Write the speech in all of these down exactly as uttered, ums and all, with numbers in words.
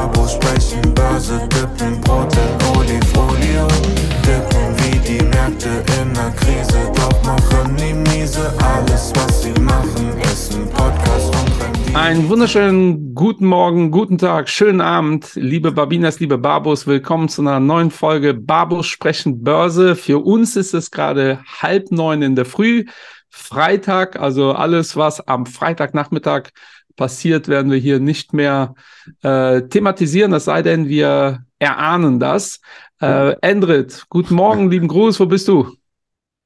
Babos sprechen Börse, dippen Portfolio, dippen wie die Märkte in der Krise, doch machen die Miese, alles was sie machen ist ein Podcast und Rendite. Einen wunderschönen guten Morgen, guten Tag, schönen Abend, liebe Babinas, liebe Babos, willkommen zu einer neuen Folge Babos sprechen Börse. Für uns ist es gerade halb neun in der Früh, Freitag, also alles was am Freitagnachmittag passiert, werden wir hier nicht mehr äh, thematisieren, es sei denn, wir erahnen das. Äh, Endrit, guten Morgen, lieben Gruß, wo bist du?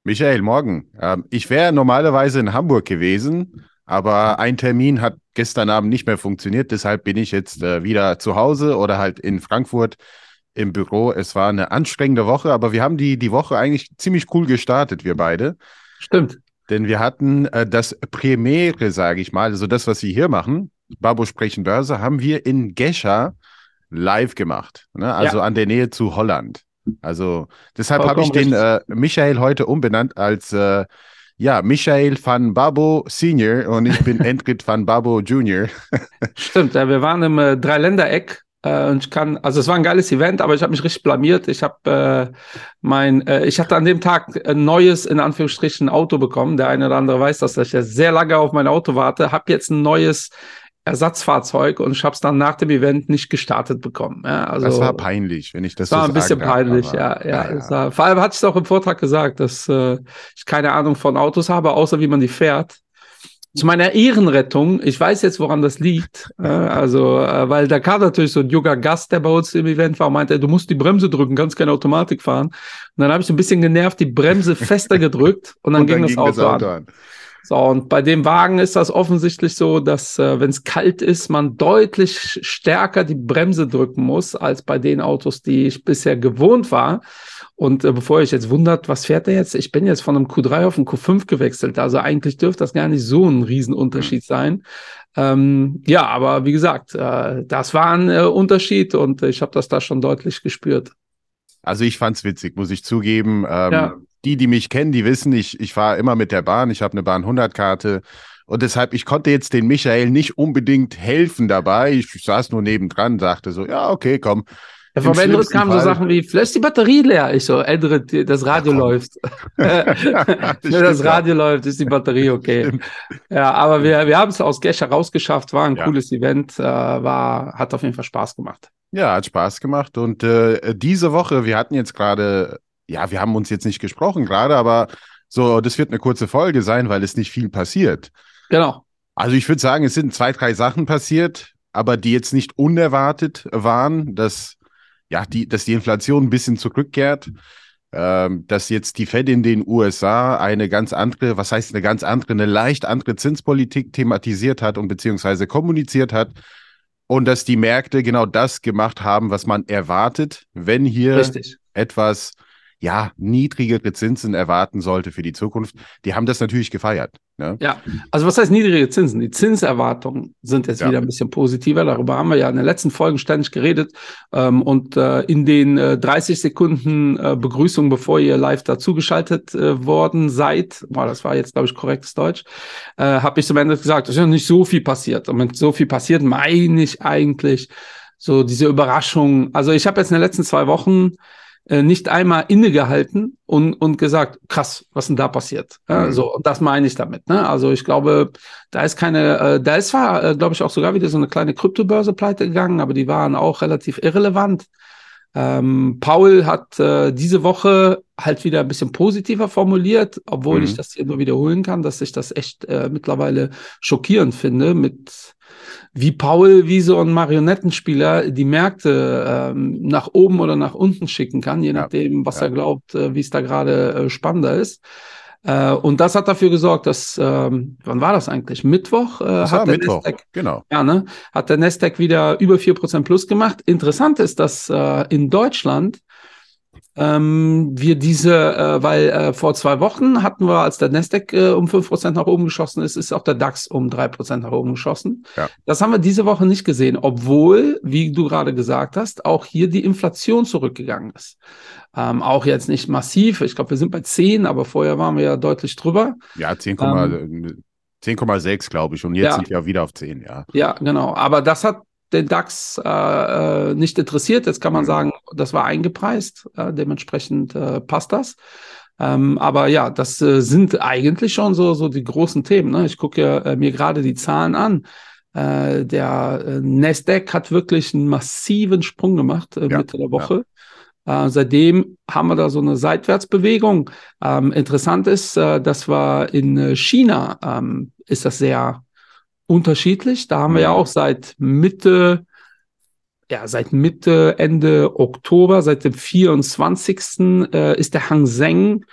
Michael, morgen. Ähm, ich wäre normalerweise in Hamburg gewesen, aber ein Termin hat gestern Abend nicht mehr funktioniert, deshalb bin ich jetzt äh, wieder zu Hause oder halt in Frankfurt im Büro. Es war eine anstrengende Woche, aber wir haben die, die Woche eigentlich ziemlich cool gestartet, wir beide. Stimmt. Denn wir hatten äh, das Premiere, sage ich mal, also das, was wir hier machen, Babos sprechen Börse, haben wir in Gescher live gemacht, ne? Also ja, an der Nähe zu Holland. Also deshalb habe ich den äh, Michael heute umbenannt als äh, ja Michael van Babo Senior und ich bin Endrit van Babo Junior Stimmt, ja, wir waren im äh, Dreiländereck. Und ich kann, also es war ein geiles Event, aber ich habe mich richtig blamiert. Ich habe äh, mein, äh, ich hatte an dem Tag ein neues, in Anführungsstrichen, Auto bekommen. Der eine oder andere weiß das, dass ich ja sehr lange auf mein Auto warte. Habe jetzt ein neues Ersatzfahrzeug und ich habe es dann nach dem Event nicht gestartet bekommen. Ja, also, das war peinlich, wenn ich das so sage. Das war so ein bisschen peinlich, ja, ja, ja, ja. War, vor allem hatte ich es auch im Vortrag gesagt, dass äh, ich keine Ahnung von Autos habe, außer wie man die fährt. Zu meiner Ehrenrettung, ich weiß jetzt, woran das liegt, äh, also, äh, weil da kam natürlich so ein junger Gast, der bei uns im Event war, und meinte, du musst die Bremse drücken, kannst keine Automatik fahren. Und dann habe ich so ein bisschen genervt, die Bremse fester gedrückt und dann, und dann ging, ging das Auto, das Auto an. an. So, und bei dem Wagen ist das offensichtlich so, dass, äh, wenn es kalt ist, man deutlich stärker die Bremse drücken muss, als bei den Autos, die ich bisher gewohnt war. Und äh, bevor ihr euch jetzt wundert, was fährt der jetzt? Ich bin jetzt von einem Q drei auf einen Q fünf gewechselt. Also eigentlich dürfte das gar nicht so ein Riesenunterschied sein. Ähm, ja, aber wie gesagt, äh, das war ein äh, Unterschied und ich habe das da schon deutlich gespürt. Also ich fand's witzig, muss ich zugeben. Ähm, ja. Die, die mich kennen, die wissen, ich, ich fahre immer mit der Bahn. Ich habe eine Bahn hundert Karte. Und deshalb, ich konnte jetzt den Michael nicht unbedingt helfen dabei. Ich, ich saß nur nebendran, sagte so, ja, okay, komm. Ja, vom Endrit kamen so Sachen wie, vielleicht ist die Batterie leer. Ich so, Endrit, das Radio ja, läuft. das, das Radio ja. läuft, ist die Batterie okay. Ja, aber wir, wir haben es aus Gescher rausgeschafft, war ein ja. cooles Event, äh, war, hat auf jeden Fall Spaß gemacht. Ja, hat Spaß gemacht. Und äh, diese Woche, wir hatten jetzt gerade, ja, wir haben uns jetzt nicht gesprochen gerade, aber so, das wird eine kurze Folge sein, weil es nicht viel passiert. Genau. Also ich würde sagen, es sind zwei, drei Sachen passiert, aber die jetzt nicht unerwartet waren, dass Ja, die, dass die Inflation ein bisschen zurückkehrt, ähm, dass jetzt die Fed in den U S A eine ganz andere, was heißt eine ganz andere, eine leicht andere Zinspolitik thematisiert hat und beziehungsweise kommuniziert hat und dass die Märkte genau das gemacht haben, was man erwartet, wenn hier Richtig. etwas ja, niedrigere Zinsen erwarten sollte für die Zukunft. Die haben das natürlich gefeiert. Ne? Ja, also was heißt niedrigere Zinsen? Die Zinserwartungen sind jetzt ja. wieder ein bisschen positiver. Darüber haben wir ja in den letzten Folgen ständig geredet. Und in den dreißig Sekunden Begrüßung, bevor ihr live dazugeschaltet worden seid, boah, das war jetzt, glaube ich, korrektes Deutsch, habe ich zum Ende gesagt, es ist ja nicht so viel passiert. Und wenn so viel passiert, meine ich eigentlich so diese Überraschung. Also ich habe jetzt in den letzten zwei Wochen nicht einmal innegehalten und und gesagt, krass, was denn da passiert? Ja, so, und das meine ich damit. Ne? Also ich glaube, da ist keine, äh, da ist zwar, äh, glaube ich, auch sogar wieder so eine kleine Kryptobörse pleite gegangen, aber die waren auch relativ irrelevant. Ähm, Paul hat äh, diese Woche halt wieder ein bisschen positiver formuliert, obwohl mhm. ich das hier nur wiederholen kann, dass ich das echt äh, mittlerweile schockierend finde, mit wie Paul wie so ein Marionettenspieler die Märkte ähm, nach oben oder nach unten schicken kann, je nachdem, was ja. er glaubt, äh, wie es da gerade äh, spannender ist. Äh, und das hat dafür gesorgt, dass, ähm, wann war das eigentlich? Mittwoch? Äh, das hat war der Mittwoch, Nasdaq, genau. Ja, ne, hat der Nasdaq wieder über vier Prozent plus gemacht. Interessant ist, dass äh, in Deutschland ähm, wir diese, äh, weil äh, vor zwei Wochen hatten wir, als der Nasdaq äh, um fünf Prozent nach oben geschossen ist, ist auch der DAX um drei Prozent nach oben geschossen. Ja. Das haben wir diese Woche nicht gesehen, obwohl, wie du gerade gesagt hast, auch hier die Inflation zurückgegangen ist. Ähm, auch jetzt nicht massiv, ich glaube, wir sind bei zehn, aber vorher waren wir ja deutlich drüber. Ja, zehn Komma sechs, ähm, glaube ich, und jetzt ja. sind wir wieder auf zehn, ja. Ja, genau, aber das hat den D A X äh, nicht interessiert. Jetzt kann man sagen, das war eingepreist, äh, dementsprechend äh, passt das. Ähm, aber ja, das äh, sind eigentlich schon so, so die großen Themen, ne? Ich gucke ja, äh, mir gerade die Zahlen an. Äh, der äh, Nasdaq hat wirklich einen massiven Sprung gemacht äh, ja, Mitte der Woche. Ja. Äh, seitdem haben wir da so eine Seitwärtsbewegung. Ähm, interessant ist, äh, dass wir in China, ähm, ist das sehr unterschiedlich. Da haben wir ja auch seit Mitte, ja, seit Mitte, Ende Oktober, seit dem vierundzwanzigsten Äh, ist der Hang Seng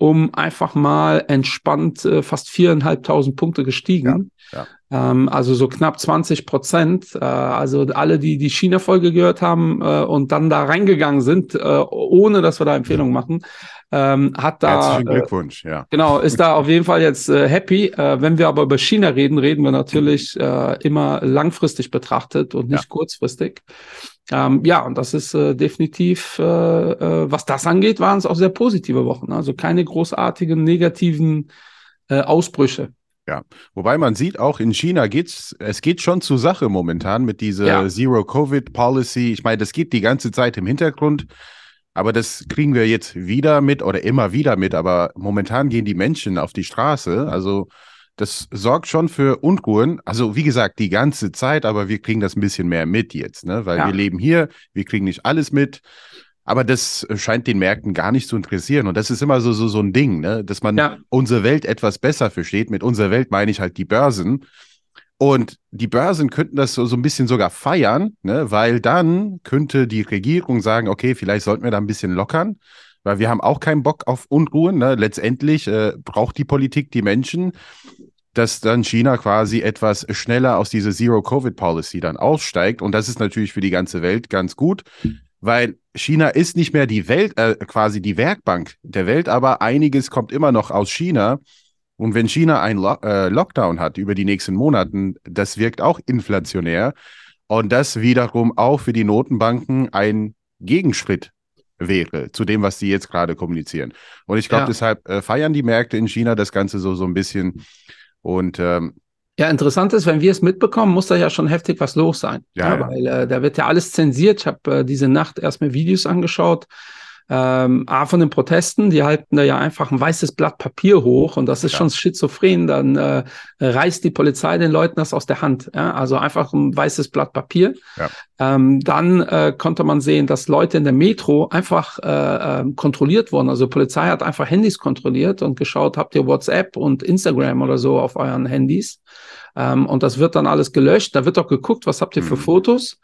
um einfach mal entspannt äh, fast viertausendfünfhundert Punkte gestiegen. Ja, ja. Ähm, also so knapp zwanzig Prozent. Äh, also alle, die die China-Folge gehört haben äh, und dann da reingegangen sind, äh, ohne dass wir da Empfehlungen machen, ähm, hat da... Herzlichen Glückwunsch, ja. Äh, genau, ist da auf jeden Fall jetzt äh, happy. Äh, wenn wir aber über China reden, reden wir natürlich äh, immer langfristig betrachtet und nicht ja. kurzfristig. Ähm, ja, und das ist äh, definitiv, äh, äh, was das angeht, waren es auch sehr positive Wochen. Also keine großartigen negativen äh, Ausbrüche. Ja, wobei man sieht, auch in China geht's, es geht schon zur Sache momentan mit dieser ja. Zero-Covid-Policy. Ich meine, das geht die ganze Zeit im Hintergrund, aber das kriegen wir jetzt wieder mit oder immer wieder mit. Aber momentan gehen die Menschen auf die Straße, also das sorgt schon für Unruhen, also wie gesagt, die ganze Zeit, aber wir kriegen das ein bisschen mehr mit jetzt, ne? Weil ja. wir leben hier, wir kriegen nicht alles mit, aber das scheint den Märkten gar nicht zu interessieren und das ist immer so, so, so ein Ding, ne? Dass man ja. unsere Welt etwas besser versteht, mit unserer Welt meine ich halt die Börsen und die Börsen könnten das so, so ein bisschen sogar feiern, ne? Weil dann könnte die Regierung sagen, okay, vielleicht sollten wir da ein bisschen lockern, weil wir haben auch keinen Bock auf Unruhen, ne? Letztendlich äh, braucht die Politik die Menschen, dass dann China quasi etwas schneller aus dieser Zero-Covid-Policy dann aussteigt. Und das ist natürlich für die ganze Welt ganz gut, weil China ist nicht mehr die Welt, äh, quasi die Werkbank der Welt, aber einiges kommt immer noch aus China. Und wenn China einen Lo- äh, Lockdown hat über die nächsten Monaten, das wirkt auch inflationär. Und das wiederum auch für die Notenbanken ein Gegenschritt wäre zu dem, was die jetzt gerade kommunizieren. Und ich glaube, ja. deshalb äh, feiern die Märkte in China das Ganze so, so ein bisschen. Und ähm, ja, interessant ist, wenn wir es mitbekommen, muss da ja schon heftig was los sein. Ja, ja, weil äh, da wird ja alles zensiert. Ich habe äh, diese Nacht erstmal Videos angeschaut. Ähm, A, von den Protesten, die halten da ja einfach ein weißes Blatt Papier hoch und das ist ja. schon schizophren. Dann äh, reißt die Polizei den Leuten das aus der Hand. Ja? Also einfach ein weißes Blatt Papier. Ja. Ähm, dann äh, konnte man sehen, dass Leute in der Metro einfach äh, äh, kontrolliert wurden. Also die Polizei hat einfach Handys kontrolliert und geschaut, habt ihr WhatsApp und Instagram oder so auf euren Handys? Ähm, und das wird dann alles gelöscht. Da wird doch geguckt, was habt ihr für mhm. Fotos?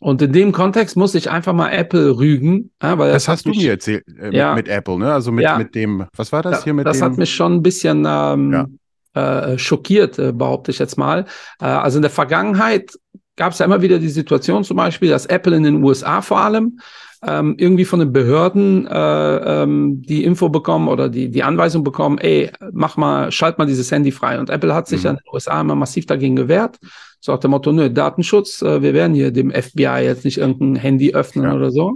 Und in dem Kontext muss ich einfach mal Apple rügen. Ja, weil das, das hast du mich, mir erzählt äh, ja, mit, mit Apple, ne? Also mit, ja, mit dem, was war das da, hier mit das dem? Das hat mich schon ein bisschen ähm, ja. äh, schockiert, äh, behaupte ich jetzt mal. Äh, also in der Vergangenheit gab es ja immer wieder die Situation zum Beispiel, dass Apple in den U S A vor allem ähm, irgendwie von den Behörden äh, ähm, die Info bekommen oder die, die Anweisung bekommen, ey, mach mal, schalt mal dieses Handy frei. Und Apple hat sich mhm. in den U S A immer massiv dagegen gewehrt. So nach dem Motto, nö, Datenschutz, äh, wir werden hier dem F B I jetzt nicht irgendein Handy öffnen ja. oder so.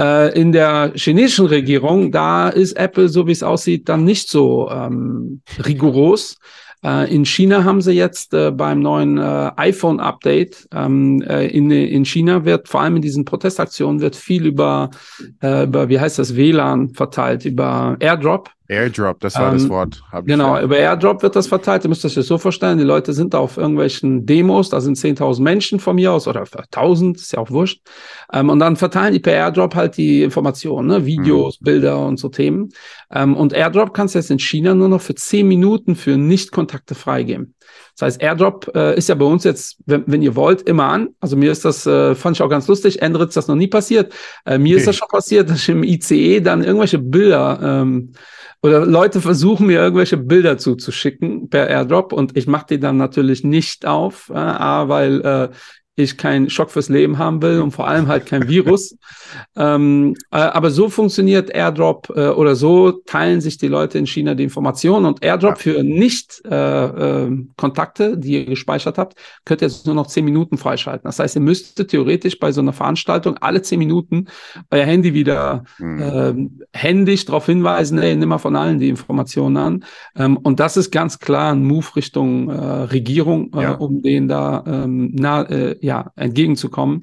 Äh, in der chinesischen Regierung, da ist Apple, so wie es aussieht, dann nicht so ähm, rigoros. Äh, in China haben sie jetzt äh, beim neuen äh, iPhone-Update, ähm, äh, in, in China wird vor allem in diesen Protestaktionen wird viel über, äh, über wie heißt das, W L A N verteilt, über AirDrop. AirDrop, das war ähm, das Wort. Hab ich genau, ja. über AirDrop wird das verteilt. Ihr müsst euch das so vorstellen, die Leute sind auf irgendwelchen Demos, da sind zehntausend Menschen von mir aus, oder tausend, ist ja auch wurscht. Ähm, und dann verteilen die per AirDrop halt die Informationen, ne? Videos, mhm. Bilder und so Themen. Ähm, und AirDrop kannst du jetzt in China nur noch für zehn Minuten für Nichtkontakte freigeben. Das heißt, AirDrop äh, ist ja bei uns jetzt, wenn, wenn ihr wollt, immer an. Also mir ist das, äh, fand ich auch ganz lustig, Endritz das noch nie passiert. Äh, mir okay. ist das schon passiert, dass ich im I C E dann irgendwelche Bilder ähm, oder Leute versuchen mir irgendwelche Bilder zuzuschicken per AirDrop und ich mache die dann natürlich nicht auf, äh, A, weil äh, ich keinen Schock fürs Leben haben will und vor allem halt kein Virus. ähm, äh, aber so funktioniert AirDrop äh, oder so teilen sich die Leute in China die Informationen und AirDrop ja. für Nicht-Kontakte, äh, äh, die ihr gespeichert habt, könnt ihr jetzt nur noch zehn Minuten freischalten. Das heißt, ihr müsstet theoretisch bei so einer Veranstaltung alle zehn Minuten euer Handy wieder mhm. äh, händisch darauf hinweisen, ey, nimm mal von allen die Informationen an. Ähm, und das ist ganz klar ein Move Richtung äh, Regierung, äh, ja. um denen da ähm, na, äh, ja, entgegenzukommen.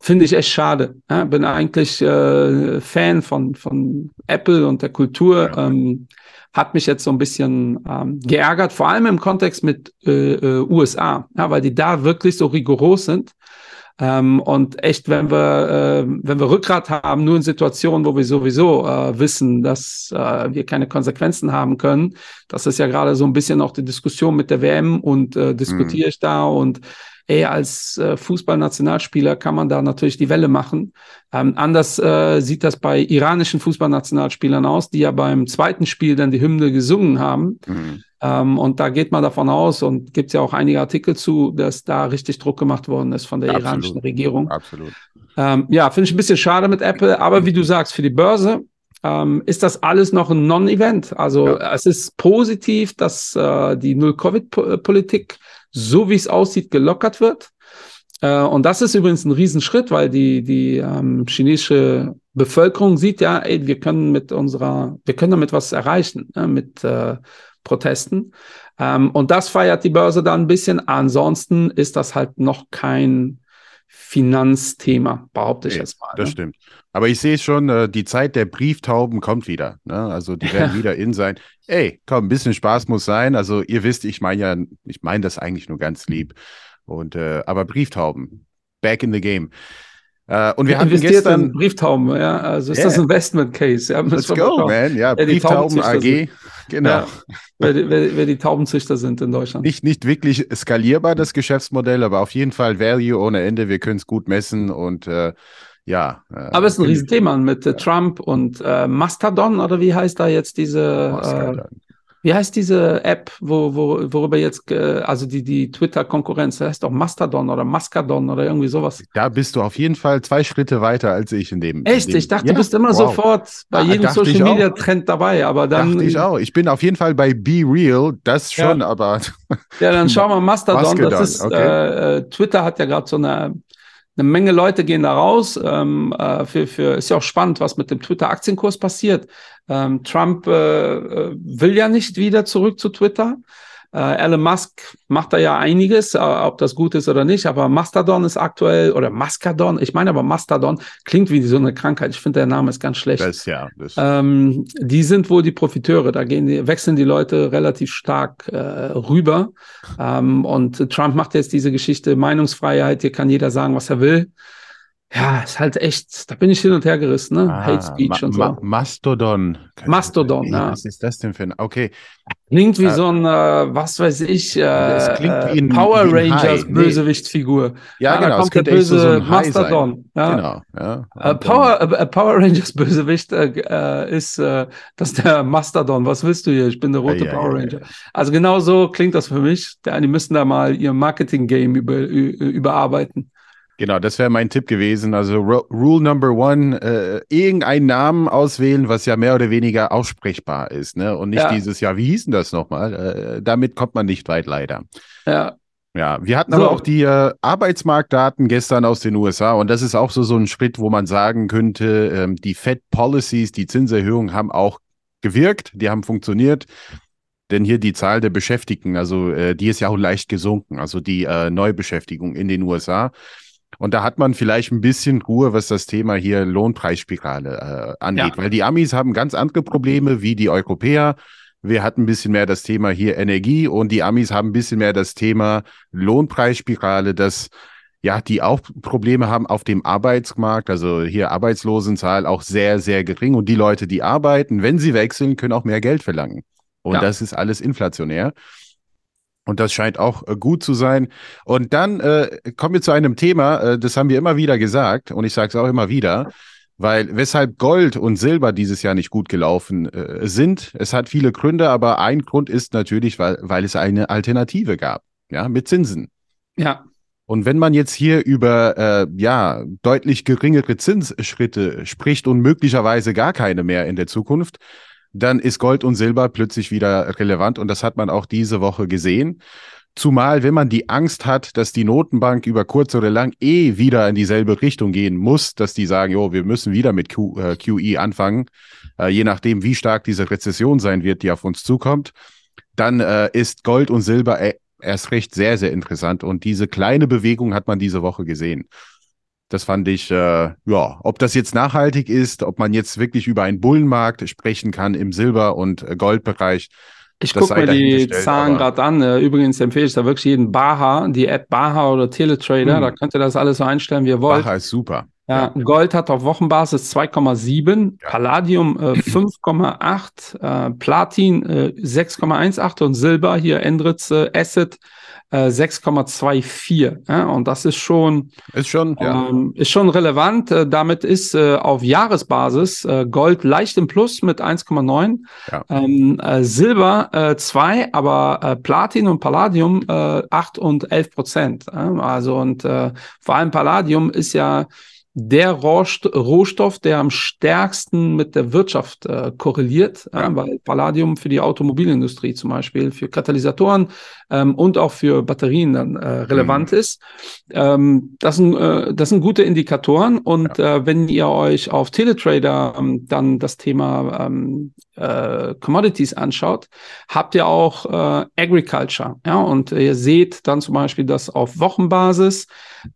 Finde ich echt schade. Ja, bin eigentlich äh, Fan von, von Apple und der Kultur. Ähm, hat mich jetzt so ein bisschen ähm, geärgert, vor allem im Kontext mit äh, äh, U S A, ja, weil die da wirklich so rigoros sind. Ähm, und echt, wenn wir, äh, wenn wir Rückgrat haben, nur in Situationen, wo wir sowieso äh, wissen, dass äh, wir keine Konsequenzen haben können, das ist ja gerade so ein bisschen auch die Diskussion mit der W M und äh, diskutiere mhm. ich da und ey, als äh, Fußballnationalspieler kann man da natürlich die Welle machen. Ähm, anders äh, sieht das bei iranischen Fußballnationalspielern aus, die ja beim zweiten Spiel dann die Hymne gesungen haben. Mhm. Ähm, und da geht man davon aus und gibt es ja auch einige Artikel zu, dass da richtig Druck gemacht worden ist von der Absolut. iranischen Regierung. Absolut. Ähm, ja, finde ich ein bisschen schade mit Apple, aber wie du sagst, für die Börse ähm, ist das alles noch ein Non-Event. Also ja. es ist positiv, dass äh, die Null-Covid-Politik so wie es aussieht, gelockert wird. Äh, und das ist übrigens ein Riesenschritt, weil die, die ähm, chinesische Bevölkerung sieht, ja, ey, wir können mit unserer, wir können damit was erreichen, äh, mit äh, Protesten. Ähm, und das feiert die Börse dann ein bisschen. Ansonsten ist das halt noch kein Finanzthema, behaupte ich nee, jetzt mal. Das ne? stimmt. Aber ich sehe schon, äh, die Zeit der Brieftauben kommt wieder. Ne? Also die werden wieder in sein. Ey, komm, ein bisschen Spaß muss sein. Also ihr wisst, ich meine ja, ich meine das eigentlich nur ganz lieb. Und äh, aber Brieftauben, back in the game. Äh, und wir ja, hatten investiert gestern in Brieftauben, ja. Also ist yeah. das ein Investment Case. Ja, Let's go, man. Ja, ja Brieftauben A G. Sind. Genau. Ja, wer, wer, wer die Taubenzüchter sind in Deutschland. Nicht, nicht wirklich skalierbar, das Geschäftsmodell, aber auf jeden Fall Value ohne Ende. Wir können es gut messen und äh, ja. Äh, aber es ist ein Riesenthema mit äh, Trump und äh, Mastodon oder wie heißt da jetzt diese äh, wie heißt diese App, wo, wo, worüber jetzt, äh, also die, die Twitter-Konkurrenz, das heißt doch Mastodon oder Maskadon oder irgendwie sowas. Da bist du auf jeden Fall zwei Schritte weiter als ich in dem. Echt? In dem, ich dachte, ja, du bist immer wow. sofort bei jedem ah, Social-Media-Trend dabei, aber dann. Dachte ich auch. Ich bin auf jeden Fall bei Be Real, das schon, ja. aber. Ja, dann schau mal, Mastodon, Maskadon, das ist, okay. äh, Twitter hat ja gerade so eine, eine Menge Leute gehen da raus. Ähm, äh, für, für, ist ja auch spannend, was mit dem Twitter-Aktienkurs passiert. Ähm, Trump äh, will ja nicht wieder zurück zu Twitter. Äh, Elon Musk macht da ja einiges, äh, ob das gut ist oder nicht, aber Mastodon ist aktuell, oder Maskadon, ich meine aber Mastodon, klingt wie so eine Krankheit, ich finde der Name ist ganz schlecht. Das, ja, das ähm, die sind wohl die Profiteure, da gehen die, wechseln die Leute relativ stark äh, rüber ähm, und Trump macht jetzt diese Geschichte Meinungsfreiheit, hier kann jeder sagen, was er will. Ja, ist halt echt, da bin ich hin und her gerissen, ne? Ah, Hate Speech ma- und so. Ma- Mastodon. Mastodon, ja. Hey, was ist das denn für ein, okay. Klingt wie äh, so ein, äh, was weiß ich, äh, das klingt wie ein, Power Rangers nee. Bösewicht-Figur. Ja, ja, genau. Da kommt der böse so ein Mastodon. Ja. Genau, ja. Äh, Power, äh, Power Rangers Bösewicht äh, ist, äh, das ist der Mastodon. Was willst du hier? Ich bin der rote ja, ja, Power Ranger. Ja, ja. Also genau so klingt das für mich. Die müssen da mal ihr Marketing-Game über, überarbeiten. Genau, das wäre mein Tipp gewesen. Also Ru- Rule Number One, äh, irgendeinen Namen auswählen, was ja mehr oder weniger aussprechbar ist, ne? Und nicht ja. dieses, ja, wie hieß denn das nochmal? Äh, damit kommt man nicht weit, leider. Ja. Ja, wir hatten so. aber auch die äh, Arbeitsmarktdaten gestern aus den U S A und das ist auch so, so ein Schritt, wo man sagen könnte, ähm, die Fed-Policies, die Zinserhöhungen haben auch gewirkt, die haben funktioniert. Denn hier die Zahl der Beschäftigten, also äh, die ist ja auch leicht gesunken, also die äh, Neubeschäftigung in den U S A. Und da hat man vielleicht ein bisschen Ruhe, was das Thema hier Lohnpreisspirale äh, angeht. Ja. Weil die Amis haben ganz andere Probleme wie die Europäer. Wir hatten ein bisschen mehr das Thema hier Energie und die Amis haben ein bisschen mehr das Thema Lohnpreisspirale, dass ja die auch Probleme haben auf dem Arbeitsmarkt. Also hier Arbeitslosenzahl auch sehr, sehr gering. Und die Leute, die arbeiten, wenn sie wechseln, können auch mehr Geld verlangen. Und ja. das ist alles inflationär. Und das scheint auch gut zu sein. Und dann äh, kommen wir zu einem Thema, äh, das haben wir immer wieder gesagt und ich sage es auch immer wieder, weil weshalb Gold und Silber dieses Jahr nicht gut gelaufen äh, sind. Es hat viele Gründe, aber ein Grund ist natürlich, weil, weil es eine Alternative gab, ja, mit Zinsen. Ja. Und wenn man jetzt hier über äh, ja deutlich geringere Zinsschritte spricht und möglicherweise gar keine mehr in der Zukunft, dann ist Gold und Silber plötzlich wieder relevant und das hat man auch diese Woche gesehen. Zumal, wenn man die Angst hat, dass die Notenbank über kurz oder lang eh wieder in dieselbe Richtung gehen muss, dass die sagen, jo, wir müssen wieder mit Q, äh, Q E anfangen, äh, je nachdem, wie stark diese Rezession sein wird, die auf uns zukommt, dann äh, ist Gold und Silber äh, erst recht sehr, sehr interessant. Und diese kleine Bewegung hat man diese Woche gesehen. Das fand ich, äh, ja, ob das jetzt nachhaltig ist, ob man jetzt wirklich über einen Bullenmarkt sprechen kann im Silber- und Goldbereich. Ich gucke mir die Zahlen gerade an. Übrigens empfehle ich da wirklich jeden Baha, die App Baha oder Teletrader. Hm. Da könnt ihr das alles so einstellen, wie ihr wollt. Baha ist super. Ja, Gold hat auf Wochenbasis zwei Komma sieben, ja. Palladium äh, fünf Komma acht, äh, Platin äh, sechs Komma achtzehn und Silber, hier Endritz äh, Asset äh, sechs Komma vierundzwanzig. Ja, und das ist schon, ist schon, ähm, ja. ist schon relevant. Äh, damit ist äh, auf Jahresbasis äh, Gold leicht im Plus mit eins Komma neun, ja. ähm, äh, Silber äh, zwei, aber äh, Platin und Palladium äh, acht und elf Prozent. Äh, also und äh, vor allem Palladium ist ja der Rohstoff, der am stärksten mit der Wirtschaft äh, korreliert, ja. äh, weil Palladium für die Automobilindustrie zum Beispiel, für Katalysatoren ähm, und auch für Batterien dann äh, relevant mhm. ist. Ähm, das sind, äh, das sind gute Indikatoren und ja. äh, wenn ihr euch auf Teletrader ähm, dann das Thema ähm, äh, Commodities anschaut, habt ihr auch äh, Agriculture. Ja? Und ihr seht dann zum Beispiel, dass auf Wochenbasis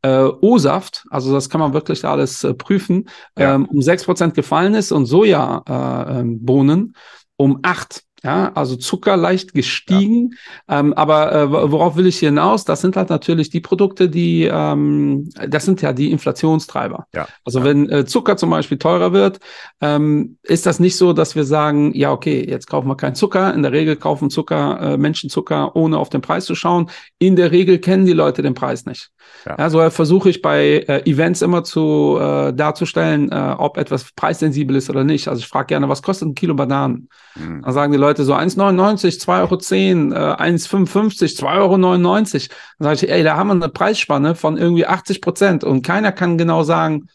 äh, O-Saft, also das kann man wirklich da alles äh, prüfen, ja. ähm, um sechs Prozent gefallen ist und Sojabohnen äh, um acht Prozent. Ja, also Zucker leicht gestiegen. Ja. Ähm, aber äh, worauf will ich hier hinaus? Das sind halt natürlich die Produkte, die, ähm, das sind ja die Inflationstreiber. Ja. Also ja. wenn äh, Zucker zum Beispiel teurer wird, ähm, ist das nicht so, dass wir sagen, ja okay, jetzt kaufen wir keinen Zucker. In der Regel kaufen Zucker, äh, Menschen Zucker, ohne auf den Preis zu schauen. In der Regel kennen die Leute den Preis nicht. Ja. Also äh, versuche ich bei äh, Events immer zu äh, darzustellen, äh, ob etwas preissensibel ist oder nicht. Also ich frage gerne, was kostet ein Kilo Bananen? Mhm. Dann sagen die Leute, so eins Komma neunundneunzig, zwei Euro zehn, eins Komma fünfundfünfzig, zwei Euro neunundneunzig. Dann sage ich, ey, da haben wir eine Preisspanne von irgendwie achtzig Prozent und keiner kann genau sagen,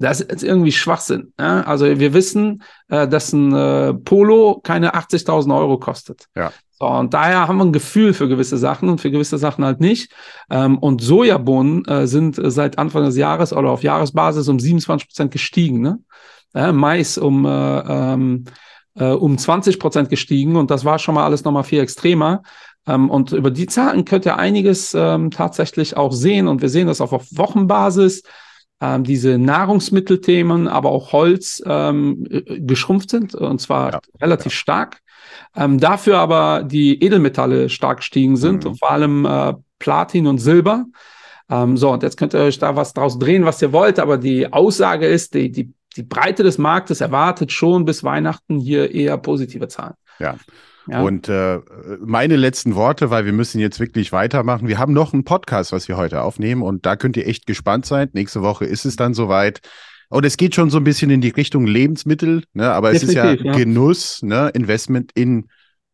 das ist irgendwie Schwachsinn. Ja? Also wir wissen, dass ein Polo keine achtzigtausend Euro kostet. Ja. So, und daher haben wir ein Gefühl für gewisse Sachen und für gewisse Sachen halt nicht. Und Sojabohnen sind seit Anfang des Jahres oder auf Jahresbasis um siebenundzwanzig Prozent gestiegen. Ne? Ja, Mais um ähm, um zwanzig Prozent gestiegen und das war schon mal alles nochmal viel extremer. Und über die Zahlen könnt ihr einiges tatsächlich auch sehen und wir sehen das auch auf Wochenbasis, diese Nahrungsmittelthemen, aber auch Holz geschrumpft sind und zwar ja, relativ ja. stark. Dafür aber die Edelmetalle stark gestiegen sind mhm. und vor allem Platin und Silber. So, und jetzt könnt ihr euch da was draus drehen, was ihr wollt, aber die Aussage ist, die, die Die Breite des Marktes erwartet schon bis Weihnachten hier eher positive Zahlen. Ja, ja. und äh, meine letzten Worte, weil wir müssen jetzt wirklich weitermachen. Wir haben noch einen Podcast, was wir heute aufnehmen und da könnt ihr echt gespannt sein. Nächste Woche ist es dann soweit. Und es geht schon so ein bisschen in die Richtung Lebensmittel, ne? Aber definitiv, es ist ja, ja. Genuss, ne? Investment in,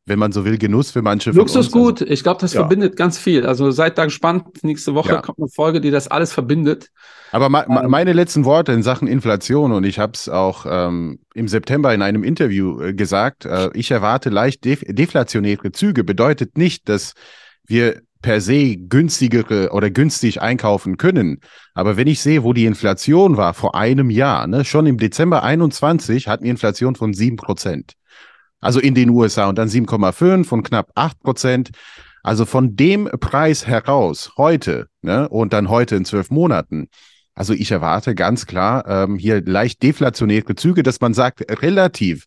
wenn man so will, Genuss für manche von uns. Luxusgut, also, ich glaube, das ja. verbindet ganz viel. Also seid da gespannt, nächste Woche ja. kommt eine Folge, die das alles verbindet. Aber ma- ähm, meine letzten Worte in Sachen Inflation, und ich habe es auch ähm, im September in einem Interview äh, gesagt, äh, ich erwarte leicht def- deflationäre Züge, bedeutet nicht, dass wir per se günstigere oder günstig einkaufen können. Aber wenn ich sehe, wo die Inflation war vor einem Jahr, ne, schon im Dezember einundzwanzig hatten wir Inflation von sieben Prozent. Also in den U S A und dann sieben Komma fünf von knapp acht Prozent. Also von dem Preis heraus heute, ne, und dann heute in zwölf Monaten. Also ich erwarte ganz klar ähm, hier leicht deflationäre Züge, dass man sagt, relativ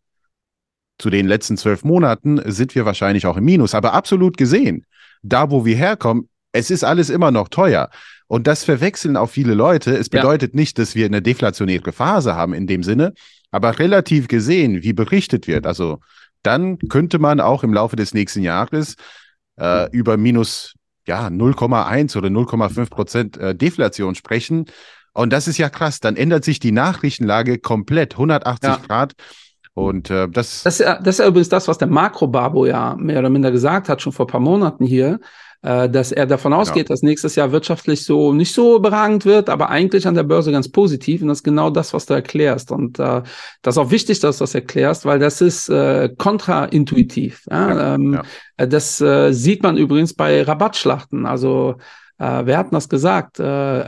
zu den letzten zwölf Monaten sind wir wahrscheinlich auch im Minus. Aber absolut gesehen, da wo wir herkommen, es ist alles immer noch teuer. Und das verwechseln auch viele Leute. Es bedeutet ja. nicht, dass wir eine deflationäre Phase haben in dem Sinne, aber relativ gesehen, wie berichtet wird, also dann könnte man auch im Laufe des nächsten Jahres äh, über minus ja, null Komma eins oder null Komma fünf Prozent äh, Deflation sprechen. Und das ist ja krass. Dann ändert sich die Nachrichtenlage komplett, hundertachtzig ja. Grad. Und äh, das, das, ist ja, das ist ja übrigens das, was der Makro-Babo ja mehr oder minder gesagt hat, schon vor ein paar Monaten hier, äh, dass er davon ausgeht, ja. dass nächstes Jahr wirtschaftlich so nicht so überragend wird, aber eigentlich an der Börse ganz positiv. Und das ist genau das, was du erklärst. Und äh, das ist auch wichtig, dass du das erklärst, weil das ist äh, kontraintuitiv. Ja? Ja, ähm, ja. Das äh, sieht man übrigens bei Rabattschlachten. Also Äh, wer hat das gesagt? Äh,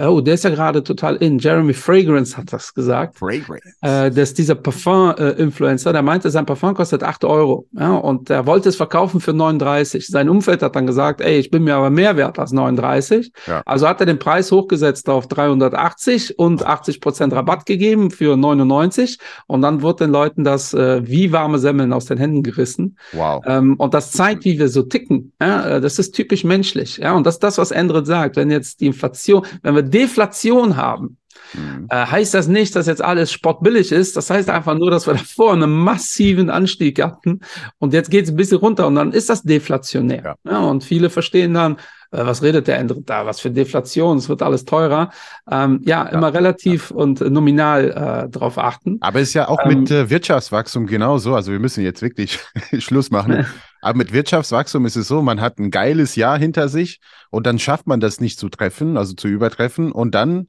oh, der ist ja gerade total in. Jeremy Fragrance hat das gesagt. Fragrance. Äh, dass dieser Parfum-Influencer, der meinte, sein Parfum kostet acht Euro. Ja, und er wollte es verkaufen für neununddreißig. Sein Umfeld hat dann gesagt, ey, ich bin mir aber mehr wert als neununddreißig. Ja. Also hat er den Preis hochgesetzt auf dreihundertachtzig und achtzig Prozent Rabatt gegeben für neunundneunzig. Und dann wird den Leuten das äh, wie warme Semmeln aus den Händen gerissen. Wow. Ähm, und das zeigt, wie wir so ticken. Ja, das ist typisch menschlich. Ja, und das ist das, was Endrit sagt. Wenn jetzt die Inflation, wenn wir Deflation haben, mhm. äh, heißt das nicht, dass jetzt alles sportbillig ist. Das heißt einfach nur, dass wir davor einen massiven Anstieg hatten und jetzt geht es ein bisschen runter und dann ist das deflationär. Ja. Ja, und viele verstehen dann, was redet der Endrit da? Was für Deflation? Es wird alles teurer. Ähm, ja, ja, immer relativ ja. und nominal äh, drauf achten. Aber es ist ja auch ähm, mit äh, Wirtschaftswachstum genauso. Also wir müssen jetzt wirklich Schluss machen. Aber mit Wirtschaftswachstum ist es so, man hat ein geiles Jahr hinter sich und dann schafft man das nicht zu treffen, also zu übertreffen. Und dann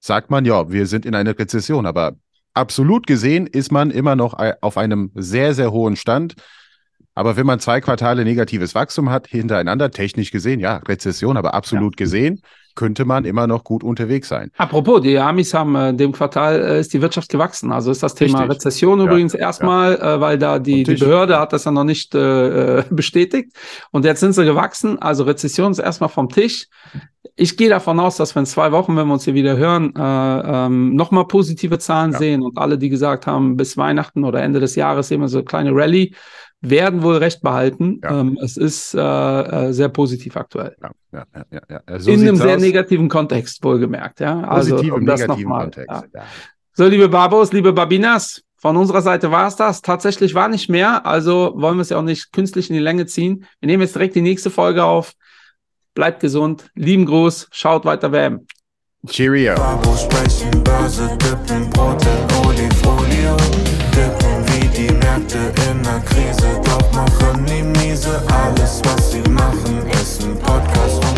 sagt man, ja, wir sind in einer Rezession. Aber absolut gesehen ist man immer noch auf einem sehr, sehr hohen Stand. Aber wenn man zwei Quartale negatives Wachstum hat, hintereinander, technisch gesehen, ja, Rezession, aber absolut ja. gesehen, könnte man immer noch gut unterwegs sein. Apropos, die Amis haben äh, dem Quartal, äh, ist die Wirtschaft gewachsen. Also ist das Thema Richtig. Rezession ja. übrigens erstmal, ja. äh, weil da die, die Behörde hat das ja noch nicht äh, bestätigt. Und jetzt sind sie gewachsen. Also Rezession ist erstmal vom Tisch. Ich gehe davon aus, dass wir in zwei Wochen, wenn wir uns hier wieder hören, äh, ähm, nochmal positive Zahlen ja. sehen. Und alle, die gesagt haben, bis Weihnachten oder Ende des Jahres sehen wir so eine kleine Rallye, werden wohl recht behalten. Ja. Ähm, es ist äh, sehr positiv aktuell. Ja, ja, ja, ja. So in einem sehr aus. negativen Kontext, wohlgemerkt. Ja? Also, Positiv um im das negativen mal, Kontext. Ja. Ja. So, liebe Babos, liebe Babinas, von unserer Seite war es das. Tatsächlich war nicht mehr, also wollen wir es ja auch nicht künstlich in die Länge ziehen. Wir nehmen jetzt direkt die nächste Folge auf. Bleibt gesund, lieben Gruß, schaut weiter W M. Cheerio. Babos sprechen Börse, dippen Brot in Olifolio, dippen wie die Märkte in der Krise, doch machen die miese, alles was sie machen ist ein Podcast.